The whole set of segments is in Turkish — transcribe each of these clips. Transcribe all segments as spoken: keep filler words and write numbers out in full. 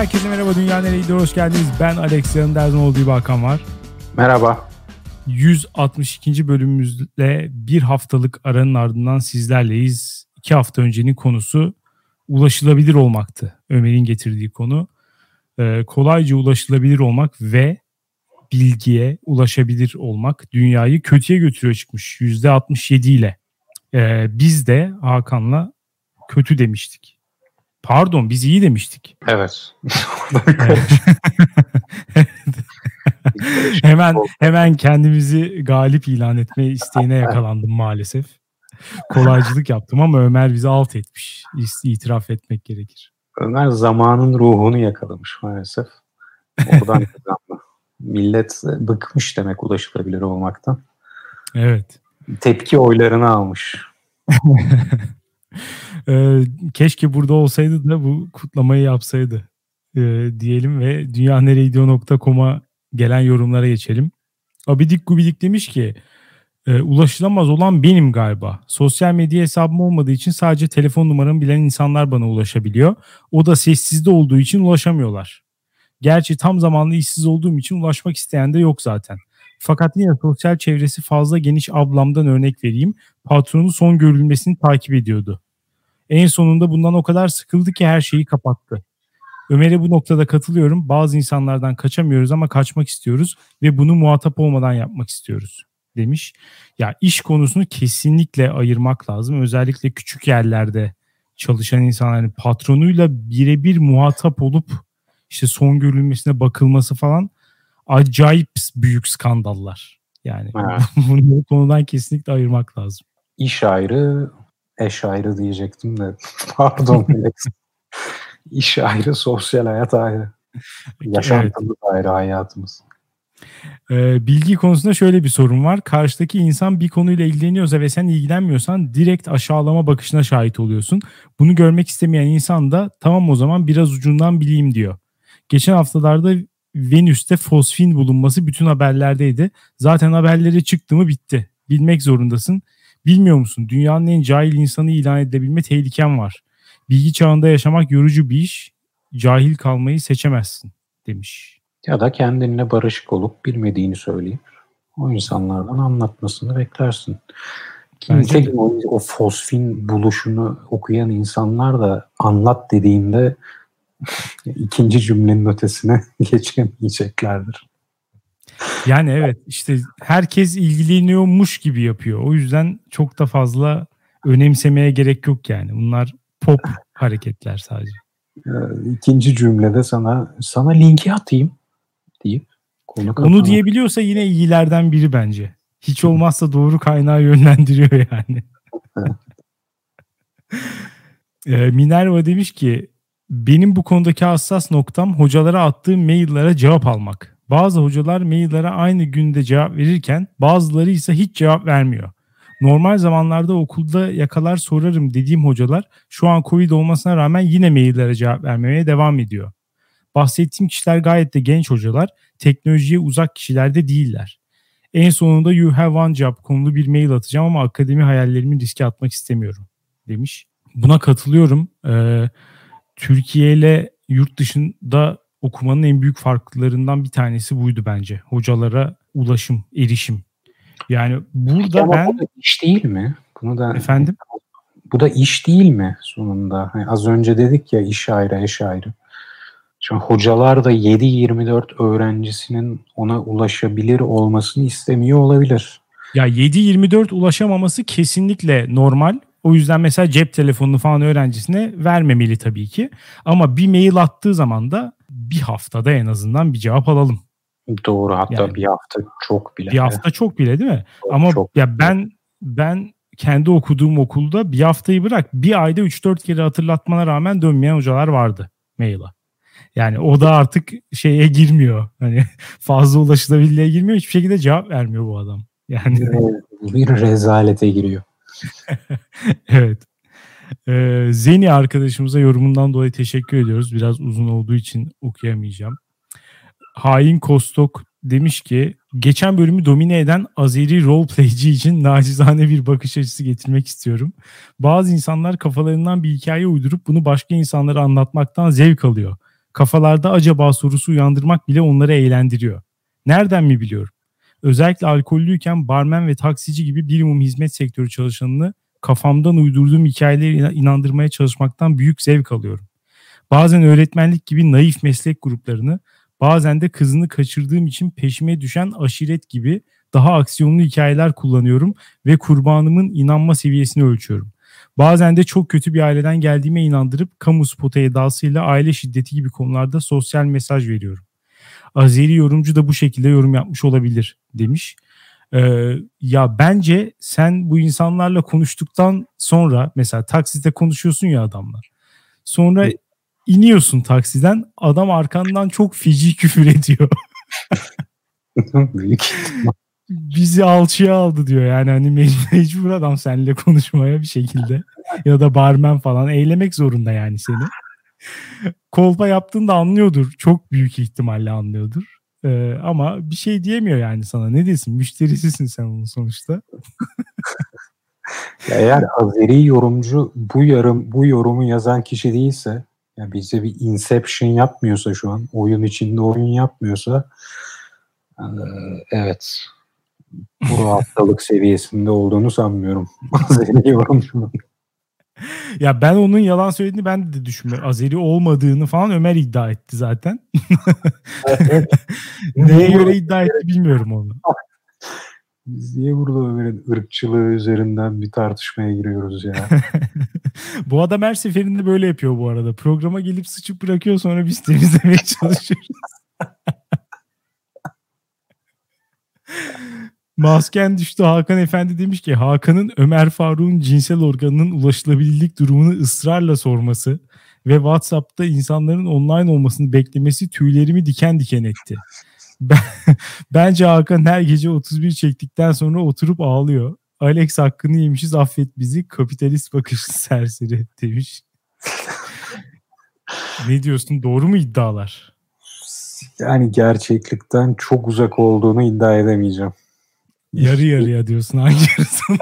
Herkese merhaba, Dünya Nereye'ye hoş geldiniz. Ben Alexia'nın derzin olduğu bir Hakan var. Merhaba. yüz altmış ikinci bölümümüzle bir haftalık aranın ardından sizlerleyiz. İki hafta öncenin konusu ulaşılabilir olmaktı. Ömer'in getirdiği konu. Ee, kolayca ulaşılabilir olmak ve bilgiye ulaşabilir olmak dünyayı kötüye götürüyor çıkmış yüzde altmış yedi ile. Ee, biz de Hakan'la kötü demiştik. Pardon, biz iyi demiştik. Evet. hemen hemen kendimizi galip ilan etme isteğine yakalandım maalesef. Kolaycılık yaptım ama Ömer bizi alt etmiş. İtiraf etmek gerekir. Ömer zamanın ruhunu yakalamış maalesef. Oradan kazandı. Millet bıkmış demek ulaşılabilir olmaktan. Evet. Tepki oylarını almış. Ee, keşke burada olsaydı da bu kutlamayı yapsaydı ee, diyelim ve dünyanereyidiyor nokta com'a gelen yorumlara geçelim. Abidik gubidik demiş ki e, ulaşılamaz olan benim galiba. Sosyal medya hesabım olmadığı için sadece telefon numaramı bilen insanlar bana ulaşabiliyor. O da sessizde olduğu için ulaşamıyorlar. Gerçi tam zamanlı işsiz olduğum için ulaşmak isteyen de yok zaten. Fakat yine sosyal çevresi fazla geniş ablamdan örnek vereyim. Patronu son görülmesini takip ediyordu. En sonunda bundan o kadar sıkıldı ki her şeyi kapattı. Ömer'e bu noktada katılıyorum. Bazı insanlardan kaçamıyoruz ama kaçmak istiyoruz ve bunu muhatap olmadan yapmak istiyoruz demiş. Ya iş konusunu kesinlikle ayırmak lazım. Özellikle küçük yerlerde çalışan insanların patronuyla birebir muhatap olup işte son görülmesine bakılması falan acayip büyük skandallar. Yani bunu konudan kesinlikle ayırmak lazım. İş ayrı, eş ayrı diyecektim de pardon. İş ayrı, sosyal hayat ayrı. Yaşantımız evet. Ayrı hayatımız. Ee, bilgi konusunda şöyle bir sorun var. Karşıdaki insan bir konuyla ilgileniyorsa ve sen ilgilenmiyorsan direkt aşağılama bakışına şahit oluyorsun. Bunu görmek istemeyen insan da tamam o zaman biraz ucundan bileyim diyor. Geçen haftalarda Venüs'te fosfin bulunması bütün haberlerdeydi. Zaten haberlere çıktı mı bitti. Bilmek zorundasın. Bilmiyor musun? Dünyanın en cahil insanı ilan edilebilme tehlikem var. Bilgi çağında yaşamak yorucu bir iş. Cahil kalmayı seçemezsin demiş. Ya da kendinle barışık olup bilmediğini söyleyip o insanlardan anlatmasını beklersin. Kimse o, o fosfin buluşunu okuyan insanlar da anlat dediğinde ikinci cümlenin ötesine geçemeyeceklerdir. Yani evet işte herkes ilgileniyormuş gibi yapıyor. O yüzden çok da fazla önemsemeye gerek yok yani. Bunlar pop hareketler sadece. İkinci cümlede sana sana linki atayım deyip konu kapanıyor. Onu diyebiliyorsa yine iyilerden biri bence. Hiç olmazsa doğru kaynağı yönlendiriyor yani. Minerva demiş ki benim bu konudaki hassas noktam hocalara attığım maillere cevap almak. Bazı hocalar maillere aynı günde cevap verirken bazıları ise hiç cevap vermiyor. Normal zamanlarda okulda yakalar sorarım dediğim hocalar şu an Covid olmasına rağmen yine maillere cevap vermemeye devam ediyor. Bahsettiğim kişiler gayet de genç hocalar, teknolojiye uzak kişiler de değiller. En sonunda you have one job konulu bir mail atacağım ama akademi hayallerimi riske atmak istemiyorum demiş. Buna katılıyorum. Ee, Türkiye ile yurt dışında okumanın en büyük farklarından bir tanesi buydu bence. Hocalara ulaşım, erişim. Yani burada ama ben... Bu da iş değil mi? Bunu da... Efendim? Bu da iş değil mi sonunda? Yani az önce dedik ya iş ayrı, eş ayrı. Şimdi hocalar da yedi yirmi dört öğrencisinin ona ulaşabilir olmasını istemiyor olabilir. Ya yedi yirmi dört ulaşamaması kesinlikle normal. O yüzden mesela cep telefonunu falan öğrencisine vermemeli tabii ki. Ama bir mail attığı zaman da bir haftada en azından bir cevap alalım. Doğru, hatta yani, bir hafta çok bile. Bir hafta çok bile değil mi? Çok, ama çok ya ben ben kendi okuduğum okulda bir haftayı bırak bir ayda üç dört kere hatırlatmana rağmen dönmeyen hocalar vardı maila. Yani o da artık şeye girmiyor. Hani fazla ulaşılabilirliğe girmiyor. Hiçbir şekilde cevap vermiyor bu adam. Yani bir rezalete giriyor. Evet. Ee, Zeni arkadaşımıza yorumundan dolayı teşekkür ediyoruz. Biraz uzun olduğu için okuyamayacağım. Hain Kostok demiş ki geçen bölümü domine eden Azeri roleplayci için nacizane bir bakış açısı getirmek istiyorum. Bazı insanlar kafalarından bir hikaye uydurup bunu başka insanlara anlatmaktan zevk alıyor. kafalarda acaba sorusu uyandırmak bile onları eğlendiriyor. Nereden mi biliyorum? Özellikle alkollüyken barmen ve taksici gibi birimum hizmet sektörü çalışanını kafamdan uydurduğum hikayelere inandırmaya çalışmaktan büyük zevk alıyorum. Bazen öğretmenlik gibi naif meslek gruplarını, bazen de kızını kaçırdığım için peşime düşen aşiret gibi daha aksiyonlu hikayeler kullanıyorum ve kurbanımın inanma seviyesini ölçüyorum. Bazen de çok kötü bir aileden geldiğime inandırıp kamu spotu edasıyla aile şiddeti gibi konularda sosyal mesaj veriyorum. Azeri yorumcu da bu şekilde yorum yapmış olabilir demiş. Ee, ya bence sen bu insanlarla konuştuktan sonra, mesela takside konuşuyorsun ya adamla. Sonra iniyorsun taksiden, adam arkandan çok feci küfür ediyor. Bizi alçıya aldı diyor yani, hani mecbur adam seninle konuşmaya bir şekilde. Ya da barmen falan eğlemek zorunda yani seni. Kolpa yaptığında anlıyordur. Çok büyük ihtimalle anlıyordur. Ee, ama bir şey diyemiyor yani sana. Ne desin? Müşterisisin sen onun sonuçta. Eğer Azeri yorumcu bu yarım bu yorumu yazan kişi değilse, yani bize bir inception yapmıyorsa, şu an oyun içinde oyun yapmıyorsa, ee, evet, bu haftalık seviyesinde olduğunu sanmıyorum Azeri yorumcunun. Ya ben onun yalan söylediğini ben de düşünmüyorum. Azeri olmadığını falan Ömer iddia etti zaten. Evet. Neye göre iddia etti bilmiyorum onu. Biz niye burada Ömer'in ırkçılığı üzerinden bir tartışmaya giriyoruz ya? Bu adam her seferinde böyle yapıyor bu arada. Programa gelip sıçıp bırakıyor, sonra biz temizlemeye çalışıyoruz. Masken düştü. Hakan Efendi demiş ki Hakan'ın Ömer Faruk'un cinsel organının ulaşılabilirlik durumunu ısrarla sorması ve WhatsApp'ta insanların online olmasını beklemesi tüylerimi diken diken etti. Ben, bence Hakan her gece otuz bir çektikten sonra oturup ağlıyor. Alex hakkını yemişiz, affet bizi, kapitalist bakışlı serseri demiş. Ne diyorsun? Doğru mu iddialar? Yani gerçeklikten çok uzak olduğunu iddia edemeyeceğim. Yarı yarıya diyorsun, hangi yarısını?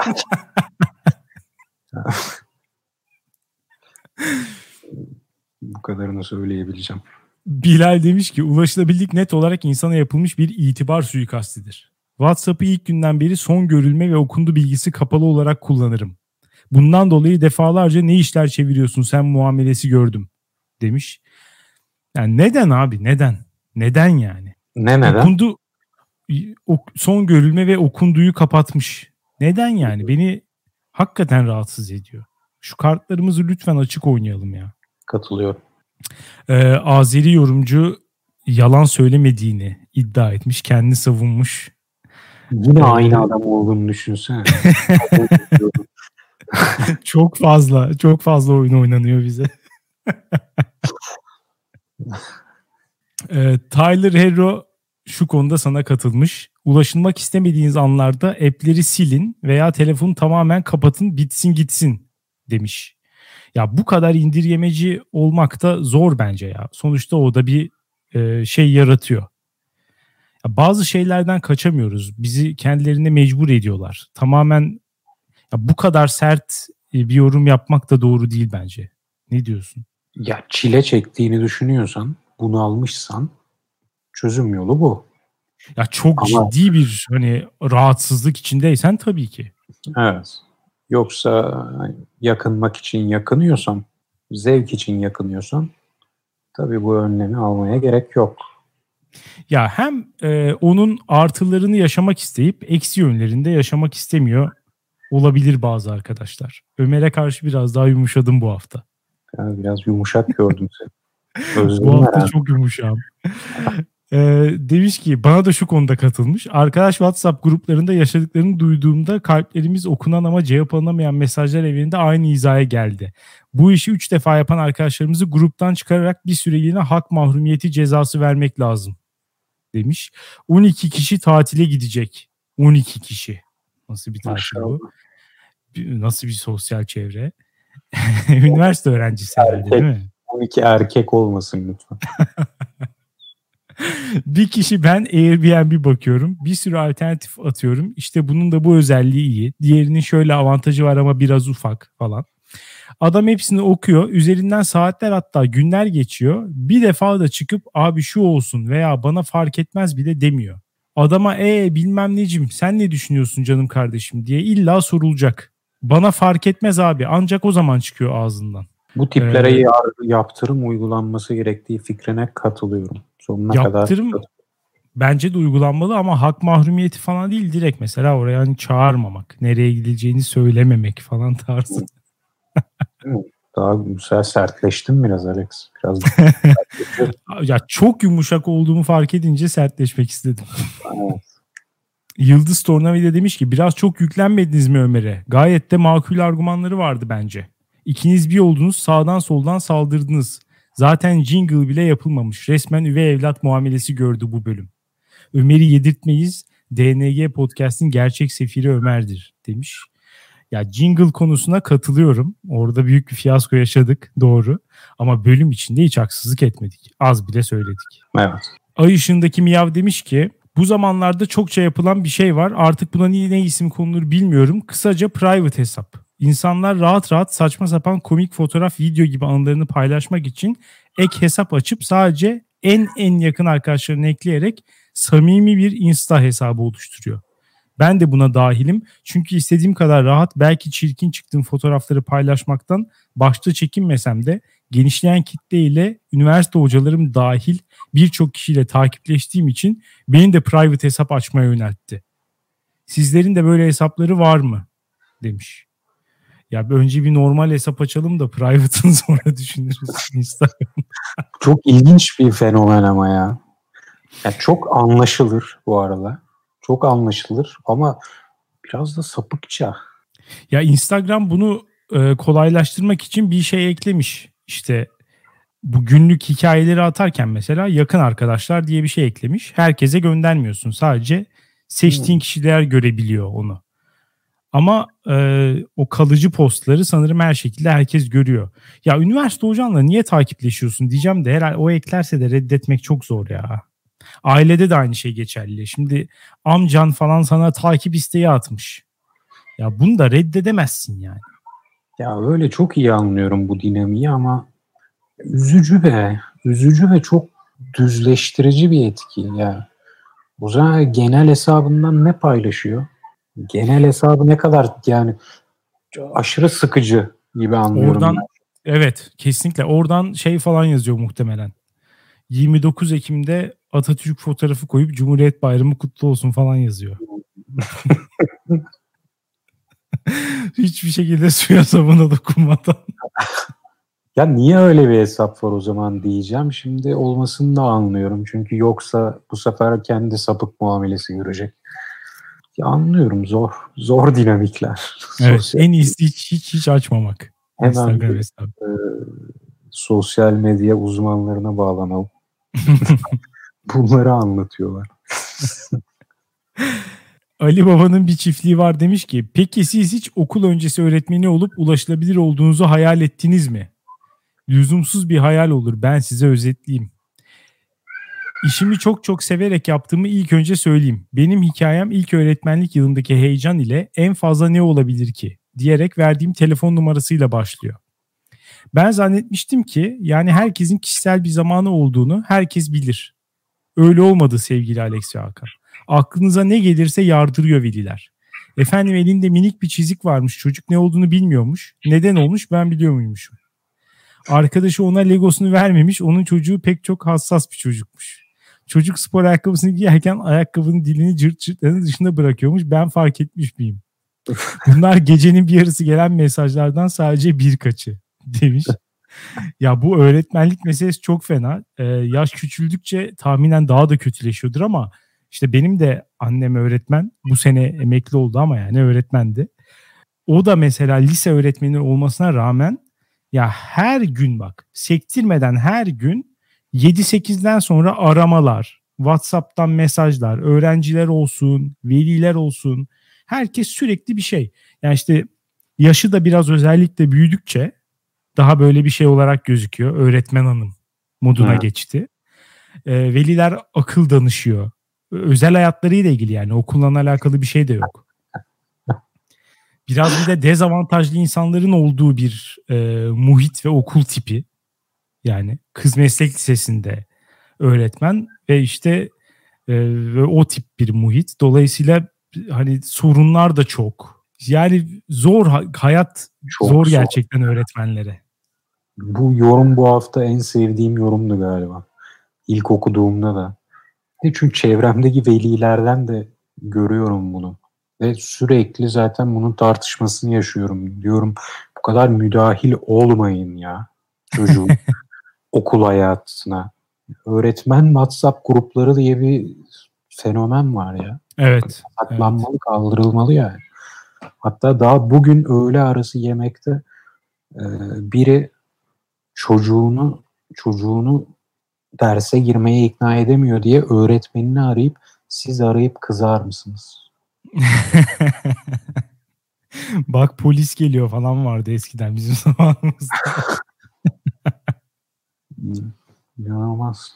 Bu kadarını söyleyebileceğim. Bilal demiş ki ulaşılabilirlik net olarak insana yapılmış bir itibar suikastidir. WhatsApp'ı ilk günden beri son görülme ve okundu bilgisi kapalı olarak kullanırım. Bundan dolayı defalarca ne işler çeviriyorsun sen muamelesi gördüm demiş. Yani neden abi, neden? Neden yani? Ne neden? Okundu, son görülme ve okunduyu kapatmış. Neden yani? Beni hakikaten rahatsız ediyor. Şu kartlarımızı lütfen açık oynayalım ya. Katılıyorum. Ee, Azeri yorumcu yalan söylemediğini iddia etmiş. Kendini savunmuş. Yine aynı adam olduğunu düşünsene. Çok fazla, çok fazla oyun oynanıyor bize. ee, Tyler Herro şu konuda sana katılmış. Ulaşılmak istemediğiniz anlarda app'leri silin veya telefonu tamamen kapatın, bitsin gitsin demiş. Ya bu kadar indirgemeci olmak da zor bence ya. Sonuçta o da bir e, şey yaratıyor. Ya bazı şeylerden kaçamıyoruz. Bizi kendilerine mecbur ediyorlar. Tamamen ya bu kadar sert bir yorum yapmak da doğru değil bence. Ne diyorsun? Ya çile çektiğini düşünüyorsan, bunu almışsan çözüm yolu bu. Ya çok ama ciddi bir hani rahatsızlık içindeysen tabii ki. Evet. Yoksa yakınmak için yakınıyorsan, zevk için yakınıyorsan tabii bu önlemi almaya gerek yok. Ya hem e, onun artılarını yaşamak isteyip eksi yönlerinde yaşamak istemiyor olabilir bazı arkadaşlar. Ömer'e karşı biraz daha yumuşadım bu hafta. Yani biraz yumuşak gördüm seni. Bu hafta yani. Çok yumuşağım. Ee, demiş ki bana da şu konuda katılmış. Arkadaş WhatsApp gruplarında yaşadıklarını duyduğumda kalplerimiz okunan ama cevaplanamayan mesajlar evinde aynı hizaya geldi. Bu işi üç defa yapan arkadaşlarımızı gruptan çıkararak bir süreliğine hak mahrumiyeti cezası vermek lazım demiş. on iki kişi tatile gidecek. on iki kişi. Nasıl bir tatil bu? Nasıl bir sosyal çevre? Üniversite öğrencisi herhalde, değil mi? on iki erkek olmasın lütfen. Bir kişi ben Airbnb bakıyorum. Bir sürü alternatif atıyorum. İşte bunun da bu özelliği iyi. Diğerinin şöyle avantajı var ama biraz ufak falan. Adam hepsini okuyor. Üzerinden saatler hatta günler geçiyor. Bir defa da çıkıp abi şu olsun veya bana fark etmez bile demiyor. Adama ee bilmem necim sen ne düşünüyorsun canım kardeşim diye illa sorulacak. Bana fark etmez abi ancak o zaman çıkıyor ağzından. Bu tiplere ee, yaptırım uygulanması gerektiği fikrine katılıyorum. Sonuna yaptırım kadar... bence de uygulanmalı ama hak mahrumiyeti falan değil. Direkt mesela oraya hani çağırmamak, nereye gidileceğini söylememek falan tarzı. Daha mesela sertleştim biraz Alex. Biraz ya çok yumuşak olduğumu fark edince sertleşmek istedim. Evet. Yıldız Tornavi de demiş ki biraz çok yüklenmediniz mi Ömer'e? Gayet de makul argümanları vardı bence. İkiniz bir oldunuz, sağdan soldan saldırdınız. Zaten jingle bile yapılmamış. Resmen üvey evlat muamelesi gördü bu bölüm. Ömer'i yedirtmeyiz. D N G Podcast'in gerçek sefiri Ömer'dir demiş. Ya jingle konusuna katılıyorum. Orada büyük bir fiyasko yaşadık. Doğru. Ama bölüm içinde hiç haksızlık etmedik. Az bile söyledik. Evet. Ayışındaki miyav demiş ki bu zamanlarda çokça yapılan bir şey var. Artık buna ne isim konulur bilmiyorum. Kısaca private hesap. İnsanlar rahat rahat saçma sapan komik fotoğraf, video gibi anılarını paylaşmak için ek hesap açıp sadece en en yakın arkadaşlarını ekleyerek samimi bir Insta hesabı oluşturuyor. Ben de buna dahilim. Çünkü istediğim kadar rahat belki çirkin çıktığım fotoğrafları paylaşmaktan başta çekinmesem de genişleyen kitleyle üniversite hocalarım dahil birçok kişiyle takipleştiğim için beni de private hesap açmaya yöneltti. Sizlerin de böyle hesapları var mı? Demiş. Ya önce bir normal hesap açalım da private'ını sonra düşünürüz Instagram'da. Çok ilginç bir fenomen ama ya. ya. Çok anlaşılır bu arada. Çok anlaşılır ama biraz da sapıkça. Ya Instagram bunu e, kolaylaştırmak için bir şey eklemiş. İşte bu günlük hikayeleri atarken mesela yakın arkadaşlar diye bir şey eklemiş. Herkese göndermiyorsun. Sadece seçtiğin hmm. kişiler görebiliyor onu. Ama e, o kalıcı postları sanırım her şekilde herkes görüyor. Ya üniversite hocanla niye takipleşiyorsun diyeceğim de herhalde o eklerse de reddetmek çok zor ya. Ailede de aynı şey geçerli. Şimdi amcan falan sana takip isteği atmış. Ya bunu da reddedemezsin yani. Ya öyle çok iyi anlıyorum bu dinamiği ama üzücü be. Üzücü ve çok düzleştirici bir etki ya. O zaman genel hesabından ne paylaşıyor? Genel hesabı ne kadar yani aşırı sıkıcı gibi anlıyorum. Oradan, evet kesinlikle oradan şey falan yazıyor muhtemelen. yirmi dokuz Ekim'de Atatürk fotoğrafı koyup Cumhuriyet Bayramı kutlu olsun falan yazıyor. Hiçbir şekilde suya sabuna dokunmadan. Ya niye öyle bir hesap var o zaman diyeceğim. Şimdi olmasını da anlıyorum. Çünkü yoksa bu sefer kendi sapık muamelesi görecek. Anlıyorum zor. Zor dinamikler. Evet, sosyal en iyisi hiç, hiç, hiç açmamak. Hemen bir, e, sosyal medya uzmanlarına bağlanalım. Bunları anlatıyorlar. Ali Baba'nın bir çiftliği var demiş ki peki siz hiç okul öncesi öğretmeni olup ulaşılabilir olduğunuzu hayal ettiniz mi? Lüzumsuz bir hayal olur. Ben size özetleyeyim. İşimi çok çok severek yaptığımı ilk önce söyleyeyim. Benim hikayem ilk öğretmenlik yılındaki heyecan ile en fazla ne olabilir ki diyerek verdiğim telefon numarasıyla başlıyor. Ben zannetmiştim ki yani herkesin kişisel bir zamanı olduğunu herkes bilir. Öyle olmadı sevgili Alexia Hakan. Aklınıza ne gelirse yardırıyor veliler. Efendim elinde minik bir çizik varmış çocuk ne olduğunu bilmiyormuş. Neden olmuş ben biliyor muymuşum. Arkadaşı ona Legos'unu vermemiş onun çocuğu pek çok hassas bir çocukmuş. Çocuk spor ayakkabısını giyerken ayakkabının dilini cırt cırtlarının dışında bırakıyormuş. Ben fark etmiş miyim? Bunlar gecenin bir yarısı gelen mesajlardan sadece birkaçı demiş. Ya bu öğretmenlik meselesi çok fena. Ee, yaş küçüldükçe tahminen daha da kötüleşiyordur ama işte benim de annem öğretmen. Bu sene emekli oldu ama yani öğretmendi. O da mesela lise öğretmeni olmasına rağmen ya her gün bak sektirmeden her gün yedi sekizden sonra aramalar, WhatsApp'tan mesajlar, öğrenciler olsun, veliler olsun. Herkes sürekli bir şey. Yani işte yaşı da biraz özellikle büyüdükçe daha böyle bir şey olarak gözüküyor. Öğretmen hanım moduna evet. geçti. E, veliler akıl danışıyor. Özel hayatlarıyla ilgili yani okuldan alakalı bir şey de yok. Biraz bir de dezavantajlı insanların olduğu bir e, muhit ve okul tipi. Yani kız meslek lisesinde öğretmen ve işte e, ve o tip bir muhit. Dolayısıyla hani sorunlar da çok. Yani zor hayat, çok zor gerçekten zor. Öğretmenlere. Bu yorum bu hafta en sevdiğim yorumdu galiba. İlk okuduğumda da. Çünkü çevremdeki velilerden de görüyorum bunu. Ve sürekli zaten bunun tartışmasını yaşıyorum. Diyorum bu kadar müdahil olmayın ya çocuğun okul hayatına. Öğretmen WhatsApp grupları diye bir fenomen var ya. Evet. Saklanmalı, evet. Kaldırılmalı yani. Hatta daha bugün öğle arası yemekte biri çocuğunu çocuğunu derse girmeye ikna edemiyor diye öğretmenini arayıp siz arayıp kızar mısınız? Bak polis geliyor falan vardı eskiden bizim zamanımızda. İnanılmaz.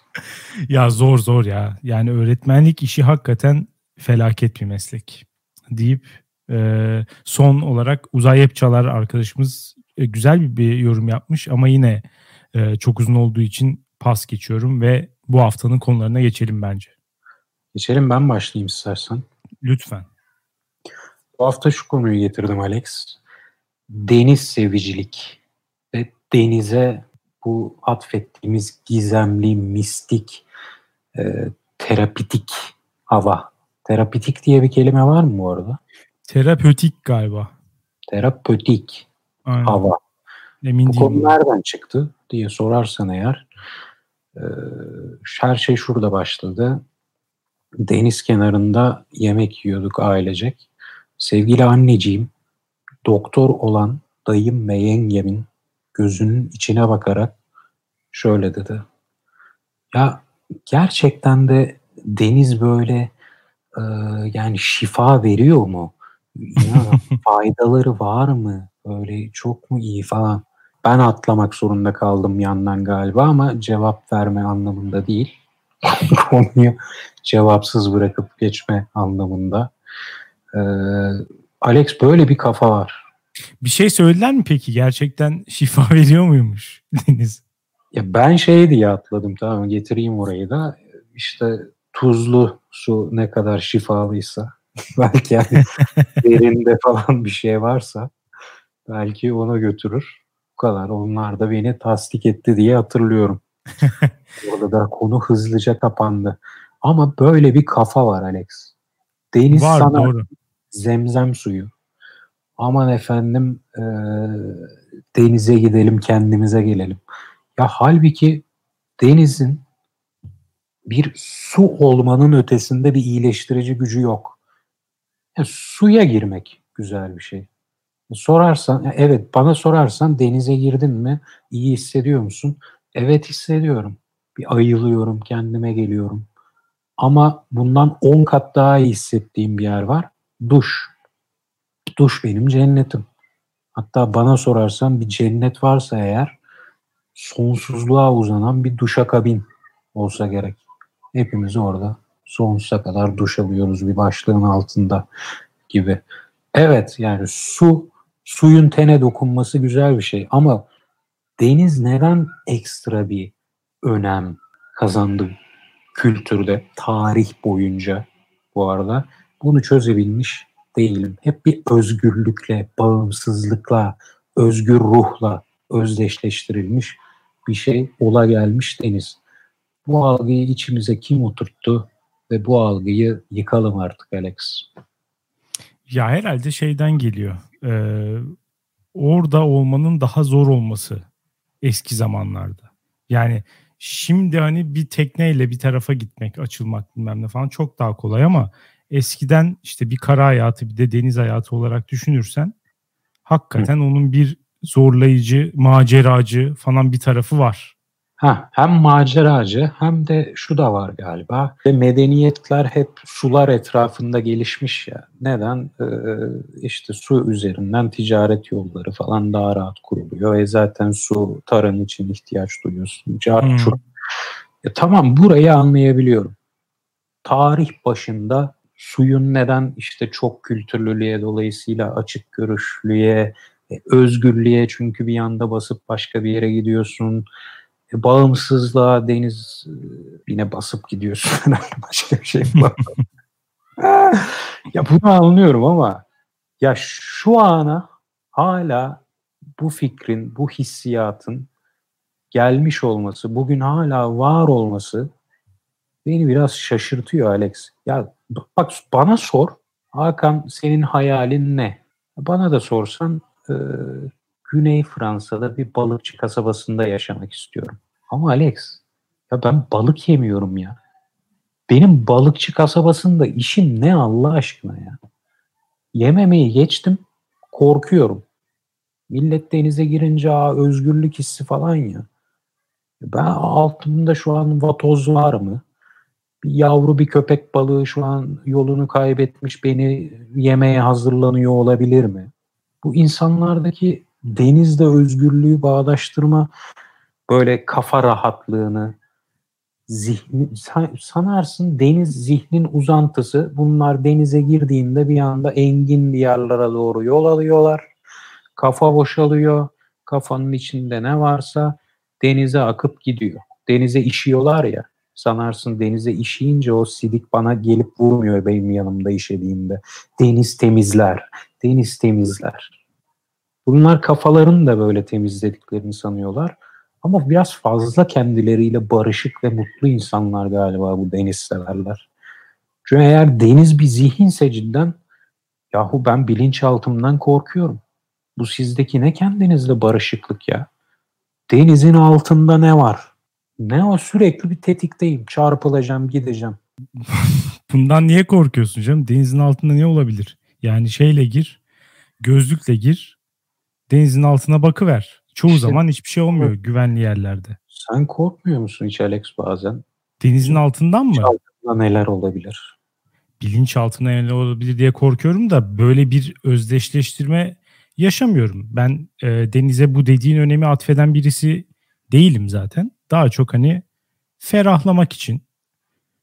Ya zor zor ya. Yani öğretmenlik işi hakikaten felaket bir meslek. Deyip e, son olarak Uzay Yapçalar arkadaşımız e, güzel bir, bir yorum yapmış ama yine e, çok uzun olduğu için pas geçiyorum ve bu haftanın konularına geçelim bence. Geçelim, ben başlayayım istersen. Lütfen. Bu hafta şu konuyu getirdim Alex. Deniz sevicilik ve denize bu atfettiğimiz gizemli, mistik, e, terapitik hava. Terapitik diye bir kelime var mı bu arada? Terapötik galiba. Terapötik hava. Emin bu konu nereden çıktı diye sorarsan eğer, e, her şey şurada başladı. Deniz kenarında yemek yiyorduk ailecek. Sevgili anneciğim, doktor olan dayım ve yengemin gözünün içine bakarak şöyle dedi. Ya gerçekten de deniz böyle e, yani şifa veriyor mu? Ya, faydaları var mı? Böyle çok mu iyi falan? Ben atlamak zorunda kaldım yandan galiba ama cevap verme anlamında değil. Konuyu cevapsız bırakıp geçme anlamında. Ee, Alex böyle bir kafa var. Bir şey söylediler mi peki? Gerçekten şifa veriyor muymuş Deniz? Ya ben şey diye atladım, tamam getireyim orayı da. İşte tuzlu su ne kadar şifalıysa belki yani derinde falan bir şey varsa belki ona götürür. Bu kadar. Onlar da beni tasdik etti diye hatırlıyorum. Orada da konu hızlıca kapandı. Ama böyle bir kafa var Alex. Deniz var, sana doğru. Zemzem suyu. Aman efendim e, denize gidelim, kendimize gelelim. Ya halbuki denizin bir su olmanın ötesinde bir iyileştirici gücü yok. Ya, suya girmek güzel bir şey. Sorarsan, evet bana sorarsan denize girdin mi? İyi hissediyor musun? Evet hissediyorum. Bir ayılıyorum, kendime geliyorum. Ama bundan on kat daha iyi hissettiğim bir yer var. Duş. Duş benim cennetim. Hatta bana sorarsan bir cennet varsa eğer sonsuzluğa uzanan bir duşakabin olsa gerek. Hepimiz orada sonsuza kadar duş alıyoruz bir başlığın altında gibi. Evet yani su, suyun tene dokunması güzel bir şey ama deniz neden ekstra bir önem kazandı kültürde, tarih boyunca bu arada? Bunu çözebilmiş değilim. Hep bir özgürlükle, bağımsızlıkla, özgür ruhla özdeşleştirilmiş bir şey ola gelmiş deniz. Bu algıyı içimize kim oturttu ve bu algıyı yıkalım artık Alex. Ya herhalde şeyden geliyor. Ee, orada olmanın daha zor olması eski zamanlarda. Yani şimdi hani bir tekneyle bir tarafa gitmek, açılmak bilmem ne falan çok daha kolay ama eskiden işte bir kara hayatı bir de deniz hayatı olarak düşünürsen hakikaten Hı. onun bir zorlayıcı, maceracı falan bir tarafı var. Ha, hem maceracı hem de şu da var galiba. Medeniyetler hep sular etrafında gelişmiş ya. Neden? Ee, işte su üzerinden ticaret yolları falan daha rahat kuruluyor. E zaten su tarım için ihtiyaç duyuyorsun. Hmm. E tamam, burayı anlayabiliyorum. Tarih başında suyun neden işte çok kültürlülüğe, dolayısıyla açık görüşlüğe, özgürlüğe, çünkü bir yanda basıp başka bir yere gidiyorsun, bağımsızlığa, deniz yine basıp gidiyorsun. Başka bir şey var. Ya bunu anlıyorum ama ya şu ana hala bu fikrin, bu hissiyatın gelmiş olması, bugün hala var olması beni biraz şaşırtıyor Alex. Ya bak, bana sor, Hakan senin hayalin ne? Bana da sorsan e, Güney Fransa'da bir balıkçı kasabasında yaşamak istiyorum. Ama Alex, ya ben balık yemiyorum ya. Benim balıkçı kasabasında işim ne Allah aşkına ya? Yememeyi geçtim, korkuyorum. Millet denize girince aa, özgürlük hissi falan ya. Ben altımda şu an vatoz var mı? Bir yavru bir köpek balığı şu an yolunu kaybetmiş, beni yemeye hazırlanıyor olabilir mi? Bu insanlardaki denizle özgürlüğü bağdaştırma, böyle kafa rahatlığını, zihni, sanarsın deniz zihnin uzantısı. Bunlar denize girdiğinde bir anda engin diyarlara doğru yol alıyorlar. Kafa boşalıyor. Kafanın içinde ne varsa denize akıp gidiyor. Denize işiyorlar ya. Sanarsın denize işeyince o sidik bana gelip vurmuyor benim yanımda işediğimde. Deniz temizler. Deniz temizler. Bunlar kafalarını da böyle temizlediklerini sanıyorlar. Ama biraz fazla kendileriyle barışık ve mutlu insanlar galiba bu deniz severler. Çünkü eğer deniz bir zihinse cidden, yahu ben bilinçaltımdan korkuyorum. Bu sizdeki ne kendinizle barışıklık ya. Denizin altında ne var? Ne o, sürekli bir tetikteyim. Çarpılacağım, gideceğim. Bundan niye korkuyorsun canım? Denizin altında ne olabilir? Yani şeyle gir, gözlükle gir, denizin altına bakıver. Çoğu işte, zaman hiçbir şey olmuyor kork- güvenli yerlerde. Sen korkmuyor musun hiç Alex bazen? Denizin altından mı? Altında neler olabilir? Bilinç altında neler olabilir diye korkuyorum da böyle bir özdeşleştirme yaşamıyorum. Ben e, denize bu dediğin önemi atfeden birisi değilim zaten. Daha çok hani ferahlamak için,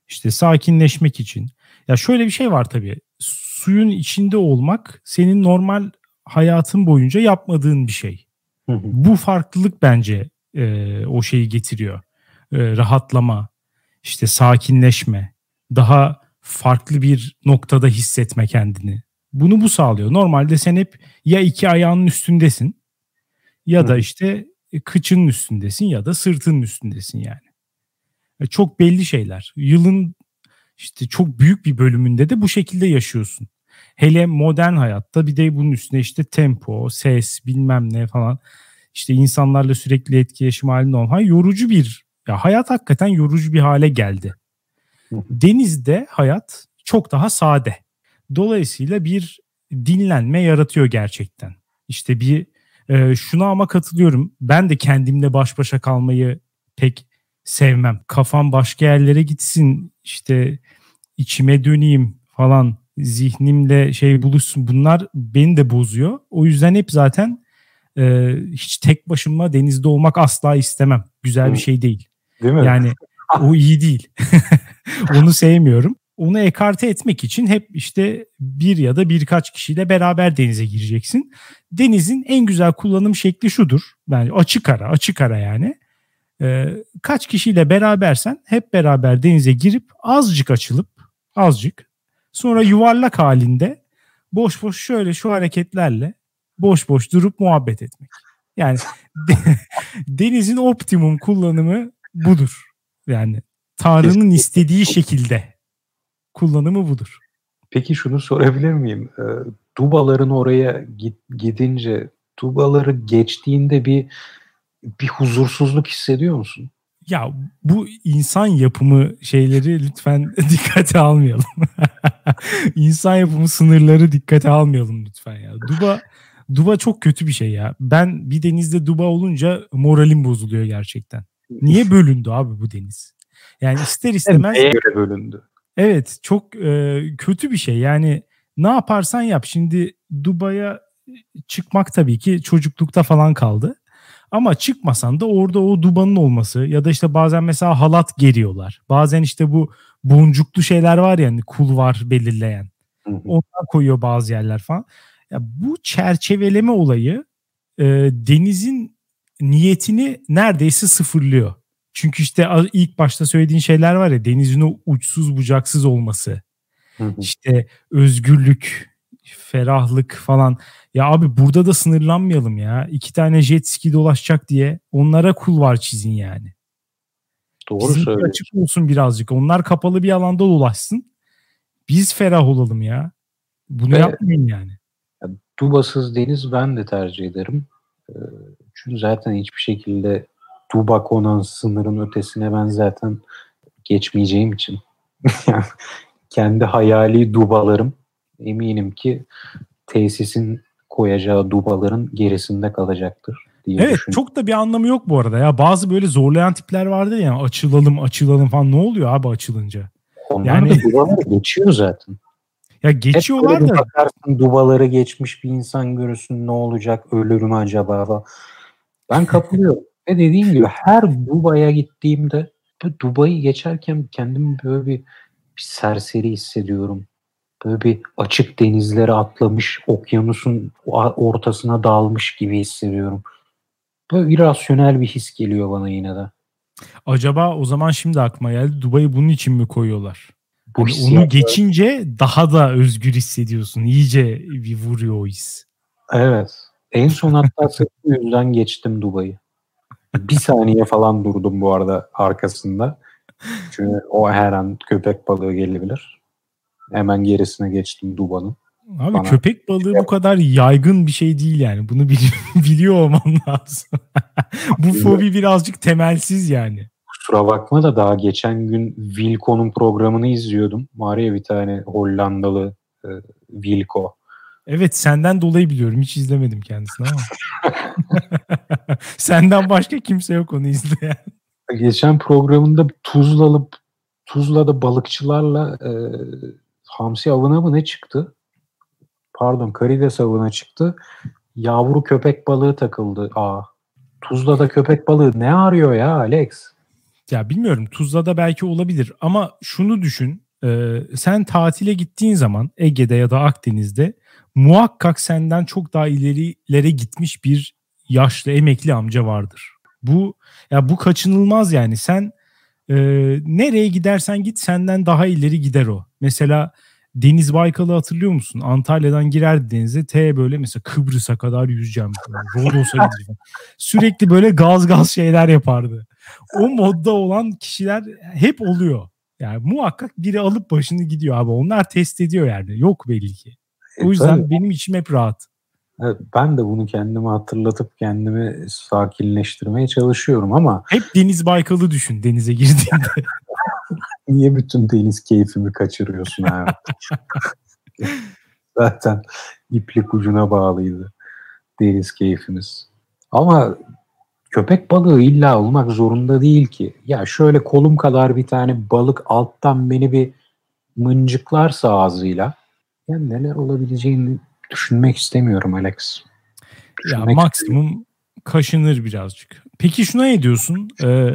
işte sakinleşmek için. Ya şöyle bir şey var tabii. Suyun içinde olmak senin normal hayatın boyunca yapmadığın bir şey. Hı hı. Bu farklılık bence e, o şeyi getiriyor. E, rahatlama, işte sakinleşme, daha farklı bir noktada hissetme kendini. Bunu bu sağlıyor. Normalde sen hep ya iki ayağının üstündesin ya da işte kıçının üstündesin ya da sırtının üstündesin yani. Çok belli şeyler. Yılın işte çok büyük bir bölümünde de bu şekilde yaşıyorsun. Hele modern hayatta bir de bunun üstüne işte tempo, ses, bilmem ne falan, işte insanlarla sürekli etkileşim halinde olma, yorucu bir, ya hayat hakikaten yorucu bir hale geldi. Denizde hayat çok daha sade. Dolayısıyla bir dinlenme yaratıyor gerçekten. İşte bir e, şuna ama katılıyorum. Ben de kendimle baş başa kalmayı pek sevmem. Kafam başka yerlere gitsin, işte içime döneyim falan, zihnimle şey buluşsun. Bunlar beni de bozuyor. O yüzden hep zaten e, hiç tek başıma denizde olmak asla istemem. Güzel bir şey değil. Değil mi? Yani o iyi değil. Onu sevmiyorum. Onu ekarte etmek için hep işte bir ya da birkaç kişiyle beraber denize gireceksin. Denizin en güzel kullanım şekli şudur. Yani açık ara, açık ara yani. Ee, kaç kişiyle berabersen hep beraber denize girip azıcık açılıp, azıcık sonra yuvarlak halinde boş boş şöyle şu hareketlerle boş boş durup muhabbet etmek. Yani denizin optimum kullanımı budur. Yani Tanrı'nın istediği şekilde kullanımı budur. Peki şunu sorabilir miyim? E, Dubaların oraya git, gidince, Dubaları geçtiğinde bir bir huzursuzluk hissediyor musun? Ya bu insan yapımı şeyleri lütfen dikkate almayalım. İnsan yapımı sınırları dikkate almayalım lütfen ya. Duba Duba çok kötü bir şey ya. Ben bir denizde Duba olunca moralim bozuluyor gerçekten. Niye bölündü abi bu deniz? Yani ister istemez neye göre bölündü? Evet, çok e, kötü bir şey. Yani ne yaparsan yap. Şimdi Dubai'ye çıkmak tabii ki çocuklukta falan kaldı. Ama çıkmasan da orada o dubanın olması ya da işte bazen mesela halat geriyorlar. Bazen işte bu boncuklu şeyler var ya, yani kulvar belirleyen. Onlar koyuyor bazı yerler falan. Ya bu çerçeveleme olayı e, denizin niyetini neredeyse sıfırlıyor. Çünkü işte ilk başta söylediğin şeyler var ya, denizin o uçsuz bucaksız olması. Hı hı. İşte özgürlük, ferahlık falan. Ya abi burada da sınırlanmayalım ya. İki tane jet ski dolaşacak diye onlara kulvar çizin yani. Doğru söylüyorsun. Açık olsun birazcık. Onlar kapalı bir alanda dolaşsın. Biz ferah olalım ya. Bunu Ve, yapmayın yani. Ya, dubasız deniz ben de tercih ederim. Çünkü zaten hiçbir şekilde duba konan sınırın ötesine ben zaten geçmeyeceğim için. Kendi hayali dubalarım eminim ki tesisin koyacağı dubaların gerisinde kalacaktır diye evet, düşünüyorum. Çok da bir anlamı yok bu arada ya. Bazı böyle zorlayan tipler vardır ya, açılalım açılalım falan, ne oluyor abi açılınca? Onlar yani dubalar geçiyor zaten. Ya geçiyorlar da. Bakarsın dubaları geçmiş bir insan görürsün, ne olacak, ölür mü acaba? Ben kapılıyorum. Ve dediğim gibi her Dubai'ye gittiğimde, Dubai'yi geçerken kendimi böyle bir, bir serseri hissediyorum. Böyle bir açık denizlere atlamış, okyanusun ortasına dalmış gibi hissediyorum. Böyle irrasyonel bir his geliyor bana yine de. Acaba o zaman şimdi aklıma geldi, Dubai'yi bunun için mi koyuyorlar? Bu yani onu geçince daha da özgür hissediyorsun. İyice bir vuruyor o his. Evet. En son hatta sırf bu yüzden geçtim Dubai'yi. Bir saniye falan durdum bu arada arkasında. Çünkü o her an köpek balığı gelebilir. Hemen gerisine geçtim Duba'nın. Abi bana. Köpek balığı bu kadar yaygın bir şey değil yani. Bunu bili- biliyor olman lazım. Bu fobi birazcık temelsiz yani. Kusura bakma da daha geçen gün Wilco'nun programını izliyordum. Var ya bir tane Hollandalı e, Wilco. Evet, senden dolayı biliyorum. Hiç izlemedim kendisini ama. Senden başka kimse yok onu izleyen. Geçen programında Tuzlalı, Tuzla'da balıkçılarla e, hamsi avına mı ne çıktı? Pardon, karides avına çıktı. Yavru köpek balığı takıldı. Aa, Tuzla'da köpek balığı ne arıyor ya Alex? Ya bilmiyorum, Tuzla'da belki olabilir ama şunu düşün. E, sen tatile gittiğin zaman Ege'de ya da Akdeniz'de muhakkak senden çok daha ilerilere gitmiş bir yaşlı emekli amca vardır. Bu ya bu kaçınılmaz yani. Sen e, nereye gidersen git senden daha ileri gider o. Mesela Deniz Baykal'ı hatırlıyor musun? Antalya'dan girerdi denize. T böyle mesela Kıbrıs'a kadar yüzeceğim. Rodos'a gideceğim. Sürekli böyle gaz gaz şeyler yapardı. O modda olan kişiler hep oluyor. Yani muhakkak biri alıp başını gidiyor abi. Onlar test ediyor yani. Yok belli ki. O yüzden Tabii. benim içim hep rahat. Evet, ben de bunu kendime hatırlatıp kendimi sakinleştirmeye çalışıyorum ama... Hep Deniz Baykal'ı düşün denize girdiğinde. Niye bütün deniz keyfimi kaçırıyorsun abi? Zaten iplik ucuna bağlıydı deniz keyfimiz. Ama köpek balığı illa olmak zorunda değil ki. Ya şöyle kolum kadar bir tane balık alttan beni bir mıncıklarsa ağzıyla... Yani neler olabileceğini düşünmek istemiyorum Alex. Düşünmek ya maksimum kaşınır birazcık. Peki şuna ne diyorsun? Ee,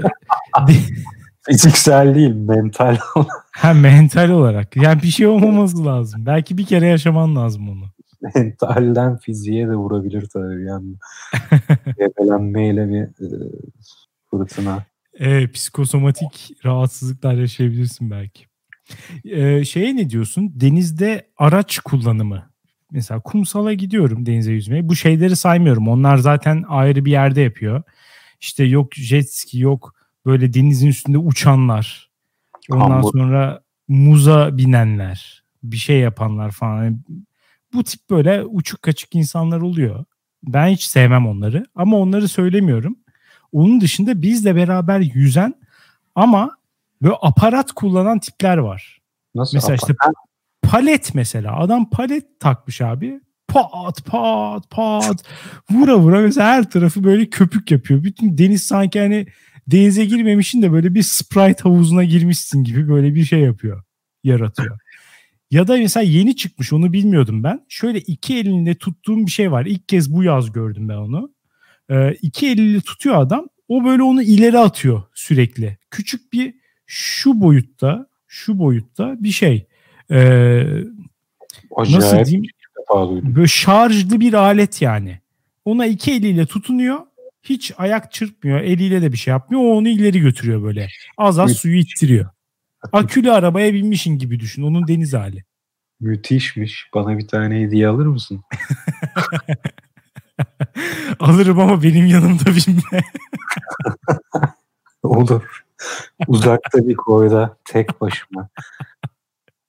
Fiziksel değil, mental olarak. Ha, mental olarak. Yani bir şey olmaması lazım. Belki bir kere yaşaman lazım onu. Mentalden fiziğe de vurabilir tabii yani. Gebelenmeyle bir e, fırtına. Ee, psikosomatik rahatsızlıklar yaşayabilirsin belki. Ee, şeye ne diyorsun? Denizde araç kullanımı. Mesela kumsala gidiyorum denize yüzmeye. Bu şeyleri saymıyorum. Onlar zaten ayrı bir yerde yapıyor. İşte yok jet ski, yok böyle denizin üstünde uçanlar. Ondan Hamburg. Sonra muza binenler. Bir şey yapanlar falan. Yani bu tip böyle uçuk kaçık insanlar oluyor. Ben hiç sevmem onları. Ama onları söylemiyorum. Onun dışında bizle beraber yüzen ama böyle aparat kullanan tipler var. Nasıl mesela aparat? İşte palet mesela. Adam palet takmış abi. Pat pat pat. Vura vura mesela her tarafı böyle köpük yapıyor. Bütün deniz sanki hani denize girmemişsin de böyle bir Sprite havuzuna girmişsin gibi böyle bir şey yapıyor. Yaratıyor. Ya da mesela yeni çıkmış, onu bilmiyordum ben. Şöyle iki elinde tuttuğum bir şey var. İlk kez bu yaz gördüm ben onu. Ee, iki elli tutuyor adam. O böyle onu ileri atıyor sürekli. Küçük bir şu boyutta şu boyutta bir şey. Ee, nasıl diyeyim? Böyle şarjlı bir alet yani. Ona iki eliyle tutunuyor. Hiç ayak çırpmıyor. Eliyle de bir şey yapmıyor. O onu ileri götürüyor böyle. Az az Müthiş. Suyu ittiriyor. Akülü arabaya binmişin gibi düşün. Onun deniz hali. Müthişmiş. Bana bir tane hediye alır mısın? Alırım ama benim yanımda binme. Olur. Uzakta bir koyda tek başıma.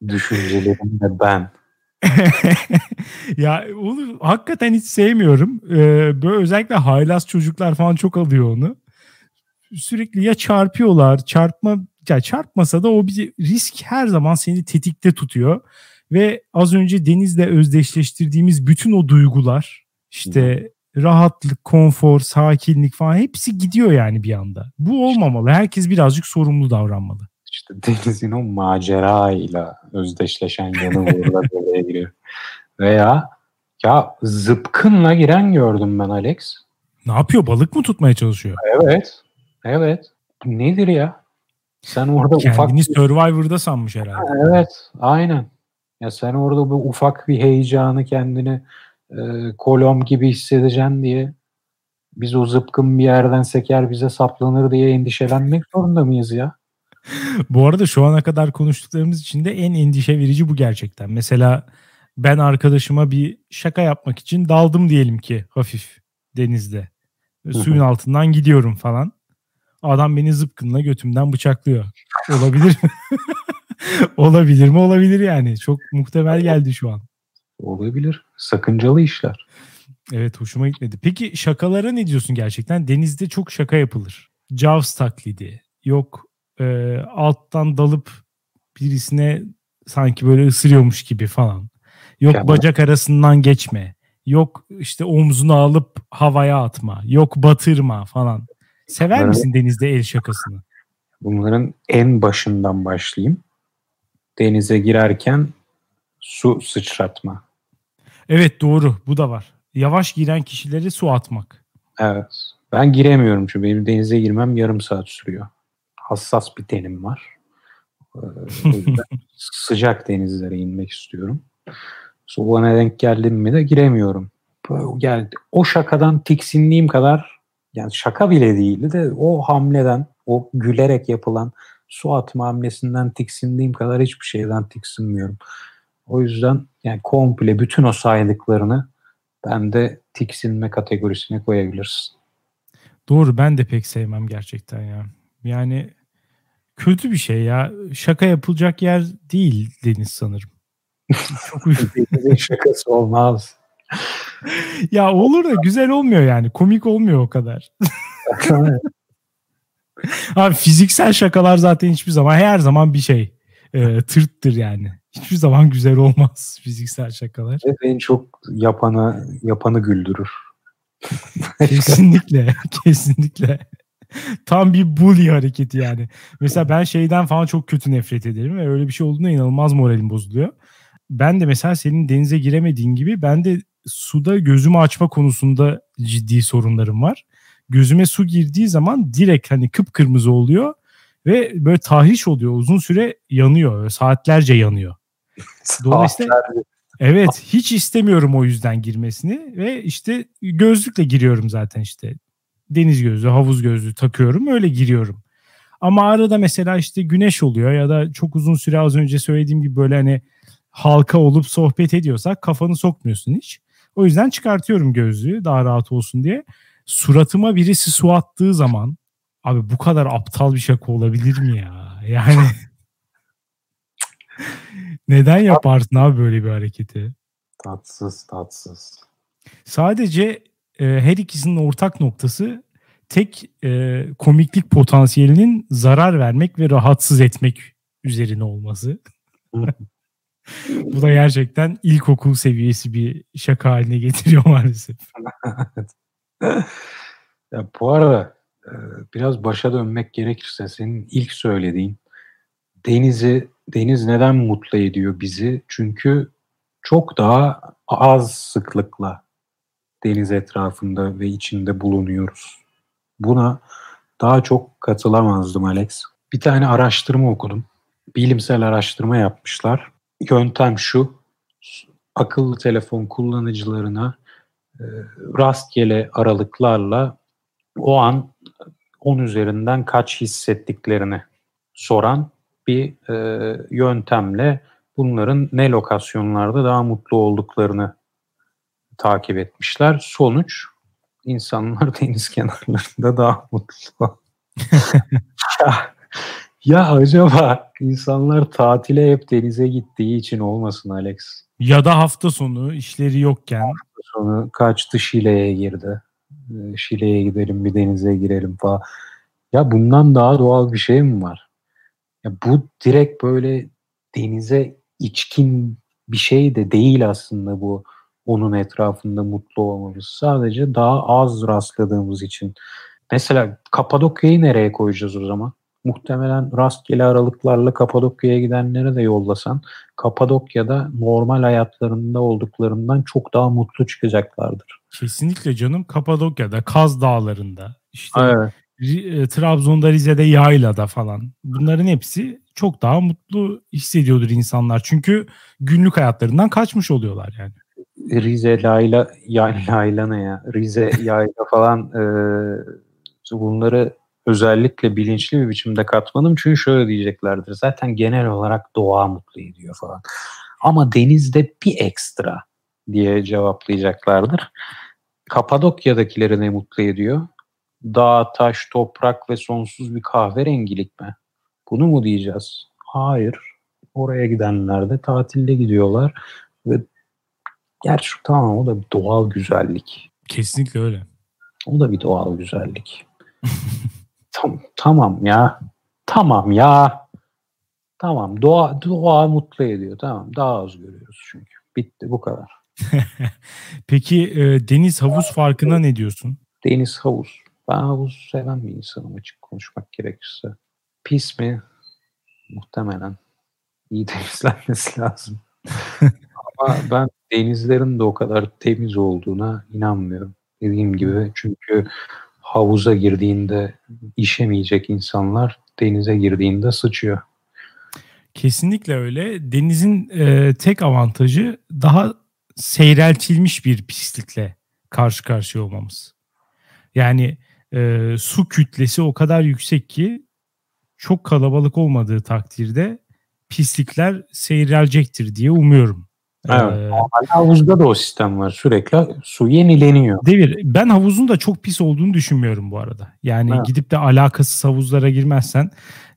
Düşüncelerimle ben. Ya onu hakikaten hiç sevmiyorum. Ee, böyle özellikle haylaz çocuklar falan çok alıyor onu. Sürekli ya çarpıyorlar, çarpma ya çarpmasa da o bir risk her zaman seni tetikte tutuyor ve az önce denizle özdeşleştirdiğimiz bütün o duygular işte rahatlık, konfor, sakinlik falan hepsi gidiyor yani bir anda. Bu olmamalı. Herkes birazcık sorumlu davranmalı. İşte denizin o macerayla özdeşleşen yanı burada böyle giriyor. Veya ya zıpkınla giren gördüm ben Alex. Ne yapıyor? Balık mı tutmaya çalışıyor? Evet. Evet. Nedir ya? Sen orada kendini ufak... Kendini Survivor'da sanmış herhalde. Ha, evet. Aynen. Ya sen orada bu ufak bir heyecanı kendini e, Kolomb gibi hissedeceksin diye biz o zıpkın bir yerden seker bize saplanır diye endişelenmek zorunda mıyız ya? Bu arada şu ana kadar konuştuklarımız içinde en endişe verici bu gerçekten. Mesela ben arkadaşıma bir şaka yapmak için daldım diyelim ki hafif denizde. Suyun altından gidiyorum falan. Adam beni zıpkınla götümden bıçaklıyor. Olabilir mi? Olabilir mi? Olabilir yani. Çok muhtemel geldi şu an. Olabilir. Sakıncalı işler. Evet, hoşuma gitmedi. Peki şakalara ne diyorsun gerçekten? Denizde çok şaka yapılır. Jaws taklidi. Yok E, alttan dalıp birisine sanki böyle ısırıyormuş gibi falan. Yok Kemal. Bacak arasından geçme. Yok işte omzunu alıp havaya atma. Yok batırma falan. Sever bunların, misin denizde el şakasını? Bunların en başından başlayayım. Denize girerken su sıçratma. Evet, doğru, bu da var. Yavaş giren kişilere su atmak. Evet. Ben giremiyorum çünkü benim denize girmem yarım saat sürüyor. Hassas bir tenim var. Ee, sıcak denizlere inmek istiyorum. Soğuğuna denk geldim mi de giremiyorum. Yani o şakadan tiksindiğim kadar, yani şaka bile değildi de o hamleden, o gülerek yapılan su atma hamlesinden tiksindiğim kadar hiçbir şeyden tiksinmiyorum. O yüzden yani komple bütün o saydıklarını ben de tiksinme kategorisine koyabilirsin. Doğru, ben de pek sevmem gerçekten ya. Yani kötü bir şey ya. Şaka yapılacak yer değil deniz sanırım. Çok uyuşturucu şakası olmaz. Ya olur da güzel olmuyor yani. Komik olmuyor o kadar. Abi fiziksel şakalar zaten hiçbir zaman, her zaman bir şey. E, tırttır yani. Hiçbir zaman güzel olmaz fiziksel şakalar. Evet, en çok yapana, yapanı güldürür. Kesinlikle. Kesinlikle. Tam bir bully hareketi yani. Mesela ben şeyden falan çok kötü nefret ederim ve öyle bir şey olduğunda inanılmaz moralim bozuluyor. Ben de mesela senin denize giremediğin gibi ben de suda gözümü açma konusunda ciddi sorunlarım var. Gözüme su girdiği zaman direkt hani kıpkırmızı oluyor ve böyle tahriş oluyor. Uzun süre yanıyor. Saatlerce yanıyor. Dolayısıyla evet, hiç istemiyorum o yüzden girmesini ve işte gözlükle giriyorum zaten işte. Deniz gözlüğü, havuz gözlüğü takıyorum. Öyle giriyorum. Ama arada mesela işte güneş oluyor ya da çok uzun süre az önce söylediğim gibi böyle hani halka olup sohbet ediyorsak kafanı sokmuyorsun hiç. O yüzden çıkartıyorum gözlüğü daha rahat olsun diye. Suratıma birisi su attığı zaman abi bu kadar aptal bir şaka olabilir mi ya? Yani neden yaparsın abi böyle bir hareketi? Tatsız, tatsız. Sadece her ikisinin ortak noktası tek e, komiklik potansiyelinin zarar vermek ve rahatsız etmek üzerine olması. Bu da gerçekten ilkokul seviyesi bir şaka haline getiriyor maalesef. Ya bu arada biraz başa dönmek gerekirse senin ilk söylediğin denizi, deniz neden mutlu ediyor bizi? Çünkü çok daha az sıklıkla deniz etrafında ve içinde bulunuyoruz. Buna daha çok katılamazdım Alex. Bir tane araştırma okudum. Bilimsel araştırma yapmışlar. Yöntem şu: akıllı telefon kullanıcılarına e, rastgele aralıklarla o an on üzerinden kaç hissettiklerini soran bir e, yöntemle bunların ne lokasyonlarda daha mutlu olduklarını takip etmişler. Sonuç: insanlar deniz kenarlarında daha mutlu. ya, ya acaba insanlar tatile hep denize gittiği için olmasın Alex? Ya da hafta sonu işleri yokken. Hafta sonu kaçtı Şile'ye girdi. Şile'ye gidelim, bir denize girelim falan. Ya bundan daha doğal bir şey mi var? Ya bu direkt böyle denize içkin bir şey de değil aslında bu. Onun etrafında mutlu olmamız sadece daha az rastladığımız için. Mesela Kapadokya'yı nereye koyacağız o zaman? Muhtemelen rastgele aralıklarla Kapadokya'ya gidenlere de yollasan, Kapadokya'da normal hayatlarında olduklarından çok daha mutlu çıkacaklardır. Kesinlikle canım. Kapadokya'da, Kaz Dağları'nda, işte evet. Trabzon'da, Rize'de, yaylada falan. Bunların hepsi çok daha mutlu hissediyordur insanlar. Çünkü günlük hayatlarından kaçmış oluyorlar yani. Rize Layla, ya, Layla ne ya? Rize Yayla falan e, bunları özellikle bilinçli bir biçimde katmadım. Çünkü şöyle diyeceklerdir: zaten genel olarak doğa mutlu ediyor falan. Ama denizde bir ekstra diye cevaplayacaklardır. Kapadokya'dakileri ne mutlu ediyor? Dağ, taş, toprak ve sonsuz bir kahverengilik mi? Bunu mu diyeceğiz? Hayır. Oraya gidenler de tatilde gidiyorlar ve gerçi tamam, o da bir doğal güzellik. Kesinlikle öyle. O da bir doğal güzellik. Tam, tamam ya. Tamam ya. Tamam, doğa, doğa mutlu ediyor. Tamam, daha az görüyoruz çünkü. Bitti, bu kadar. Peki e, deniz havuz farkına ne diyorsun? Deniz havuz. Ben havuz seven bir insanım, açık konuşmak gerekirse. Pis mi? Muhtemelen. İyi temizlenmesi lazım. Ama ben denizlerin de o kadar temiz olduğuna inanmıyorum. Dediğim gibi, çünkü havuza girdiğinde işemeyecek insanlar denize girdiğinde sıçıyor. Kesinlikle öyle. Denizin e, tek avantajı daha seyreltilmiş bir pislikle karşı karşıya olmamız. Yani e, su kütlesi o kadar yüksek ki çok kalabalık olmadığı takdirde pislikler seyrelecektir diye umuyorum. Evet, ee, havuzda da o sistem var, sürekli su yenileniyor. Devir. Ben havuzun da çok pis olduğunu düşünmüyorum bu arada. Yani evet. Gidip de alakasız havuzlara girmezsen,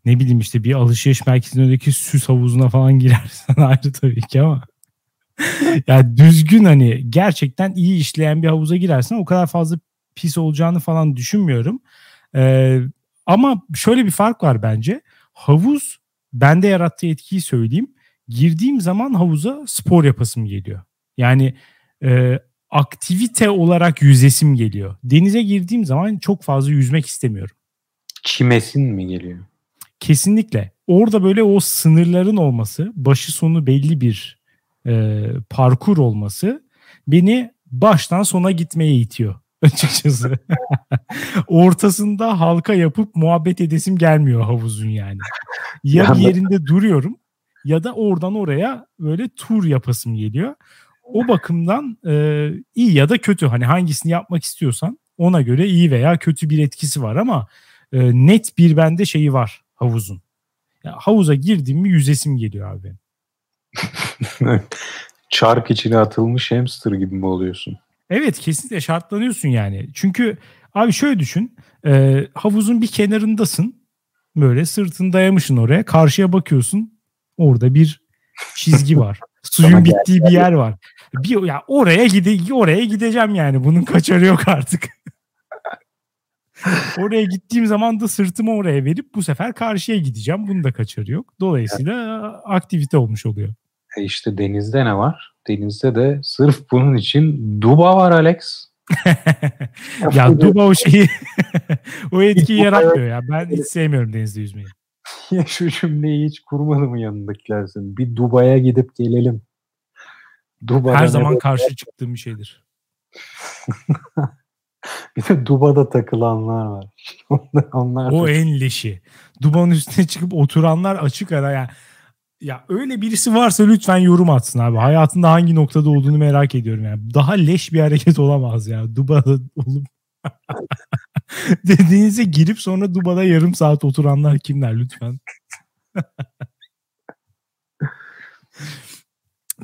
ne bileyim işte bir alışveriş merkezinin önündeki süs havuzuna falan girersen ayrı tabii ki ama yani düzgün, hani gerçekten iyi işleyen bir havuza girersen o kadar fazla pis olacağını falan düşünmüyorum. Ee, ama şöyle bir fark var bence. Havuz bende yarattığı etkiyi söyleyeyim. Girdiğim zaman havuza spor yapasım geliyor. Yani e, aktivite olarak yüzesim geliyor. Denize girdiğim zaman çok fazla yüzmek istemiyorum. Çimesin mi geliyor? Kesinlikle. Orada böyle o sınırların olması, başı sonu belli bir e, parkur olması beni baştan sona gitmeye itiyor açıkçası. Ortasında halka yapıp muhabbet edesim gelmiyor havuzun yani. Ya bir yerinde duruyorum ya da oradan oraya böyle tur yapasım geliyor. O bakımdan e, iyi ya da kötü. Hani hangisini yapmak istiyorsan ona göre iyi veya kötü bir etkisi var ama e, net bir bende şeyi var havuzun. Yani havuza girdim mi yüzesim geliyor abi. Çark içine atılmış hamster gibi mi oluyorsun? Evet, kesinlikle şartlanıyorsun yani. Çünkü abi şöyle düşün. E, havuzun bir kenarındasın. Böyle sırtını dayamışsın oraya. Karşıya bakıyorsun. Orada bir çizgi var. Suyun bittiği bir yer var. Bir ya oraya gide oraya gideceğim yani. Bunun kaçarı yok artık. Oraya gittiğim zaman da sırtımı oraya verip bu sefer karşıya gideceğim. Bunun da kaçarı yok. Dolayısıyla aktivite olmuş oluyor. E işte denizde ne var? Denizde de sırf bunun için duba var Alex. Ya duba o şeyi o etkiyi yaratmıyor ya. Ben hiç sevmiyorum denizde yüzmeyi. Ya şu cümleyi hiç kurmadım yanındakiler senin. Bir Dubai'ye gidip gelelim. Dubai'de her zaman karşı çıktığım bir şeydir. Bir de Duba'da takılanlar var. Onlar o da... en leşi. Duba'nın üstüne çıkıp oturanlar açık ara. Yani, ya öyle birisi varsa lütfen yorum atsın abi. Hayatında hangi noktada olduğunu merak ediyorum. Yani. Daha leş bir hareket olamaz ya. Duba'da olup dediğinize girip sonra Duba'da yarım saat oturanlar kimler lütfen?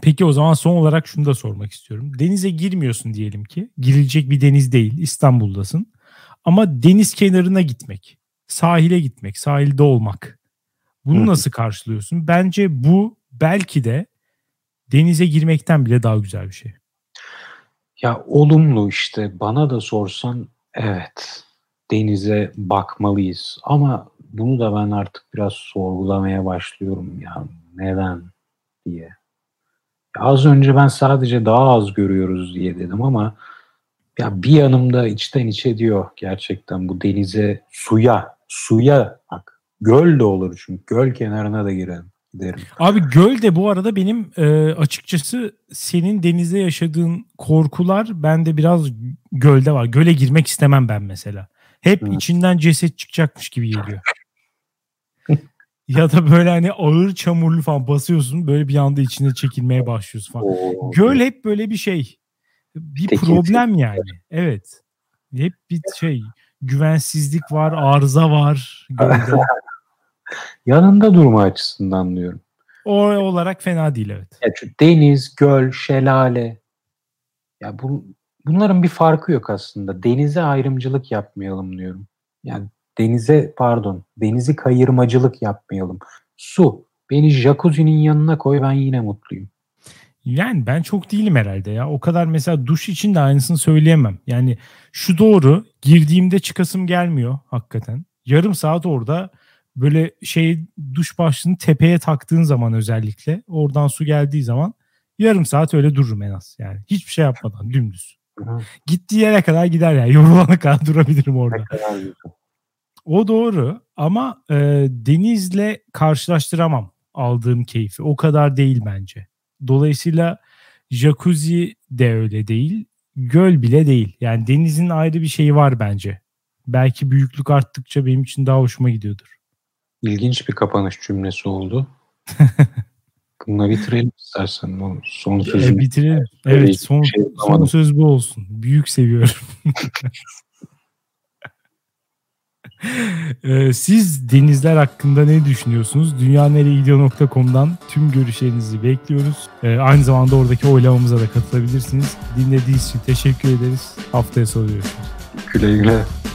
Peki o zaman son olarak şunu da sormak istiyorum. Denize girmiyorsun diyelim ki. Girilecek bir deniz değil. İstanbul'dasın. Ama deniz kenarına gitmek, sahile gitmek, sahilde olmak. Bunu Hı. nasıl karşılıyorsun? Bence bu belki de denize girmekten bile daha güzel bir şey. Ya olumlu işte. Bana da sorsan evet denize bakmalıyız. Ama bunu da ben artık biraz sorgulamaya başlıyorum ya. Neden diye. Az önce ben sadece daha az görüyoruz diye dedim ama ya bir yanımda içten içe diyor gerçekten bu denize, suya, suya bak. Göl de olur çünkü. Göl kenarına da girelim derim. Abi göl de bu arada benim e, açıkçası senin denizde yaşadığın korkular bende biraz gölde var. Göle girmek istemem ben mesela. Hep Hı. içinden ceset çıkacakmış gibi geliyor. Ya da böyle hani ağır çamurlu falan basıyorsun böyle bir anda içine çekilmeye başlıyorsun falan. Oo. Göl hep böyle bir şey. Bir Tekin problem şey. Yani. Evet. Hep bir şey. Güvensizlik var, arıza var. Gölde. Yanında durma açısından diyorum. O olarak fena değil evet. Ya çünkü deniz, göl, şelale. Ya bu, bunların bir farkı yok aslında. Denize ayrımcılık yapmayalım diyorum. Yani Denize pardon, denizi kayırmacılık yapmayalım. Su, beni jacuzzi'nin yanına koy ben yine mutluyum. Yani ben çok değilim herhalde ya. O kadar mesela duş için de aynısını söyleyemem. Yani şu doğru, girdiğimde çıkasım gelmiyor hakikaten. Yarım saat orada böyle şey duş başlığını tepeye taktığın zaman özellikle oradan su geldiği zaman yarım saat öyle dururum en az. Yani hiçbir şey yapmadan dümdüz. Hı. Gittiği yere kadar gider yani. Yorulana kadar durabilirim orada. O doğru ama e, denizle karşılaştıramam aldığım keyfi. O kadar değil bence. Dolayısıyla jacuzzi de öyle değil, göl bile değil. Yani denizin ayrı bir şeyi var bence. Belki büyüklük arttıkça benim için daha hoşuma gidiyordur. İlginç bir kapanış cümlesi oldu. Bununla bitirelim istersen. O son sözü. E, bitirelim. Evet son, şey son söz bu olsun. Büyük seviyorum. Siz denizler hakkında ne düşünüyorsunuz? dünya nereye gidiyor nokta com'dan tüm görüşlerinizi bekliyoruz. Aynı zamanda oradaki oylamamıza da katılabilirsiniz. Dinlediğiniz için teşekkür ederiz. Haftaya sonra görüşürüz. Güle güle.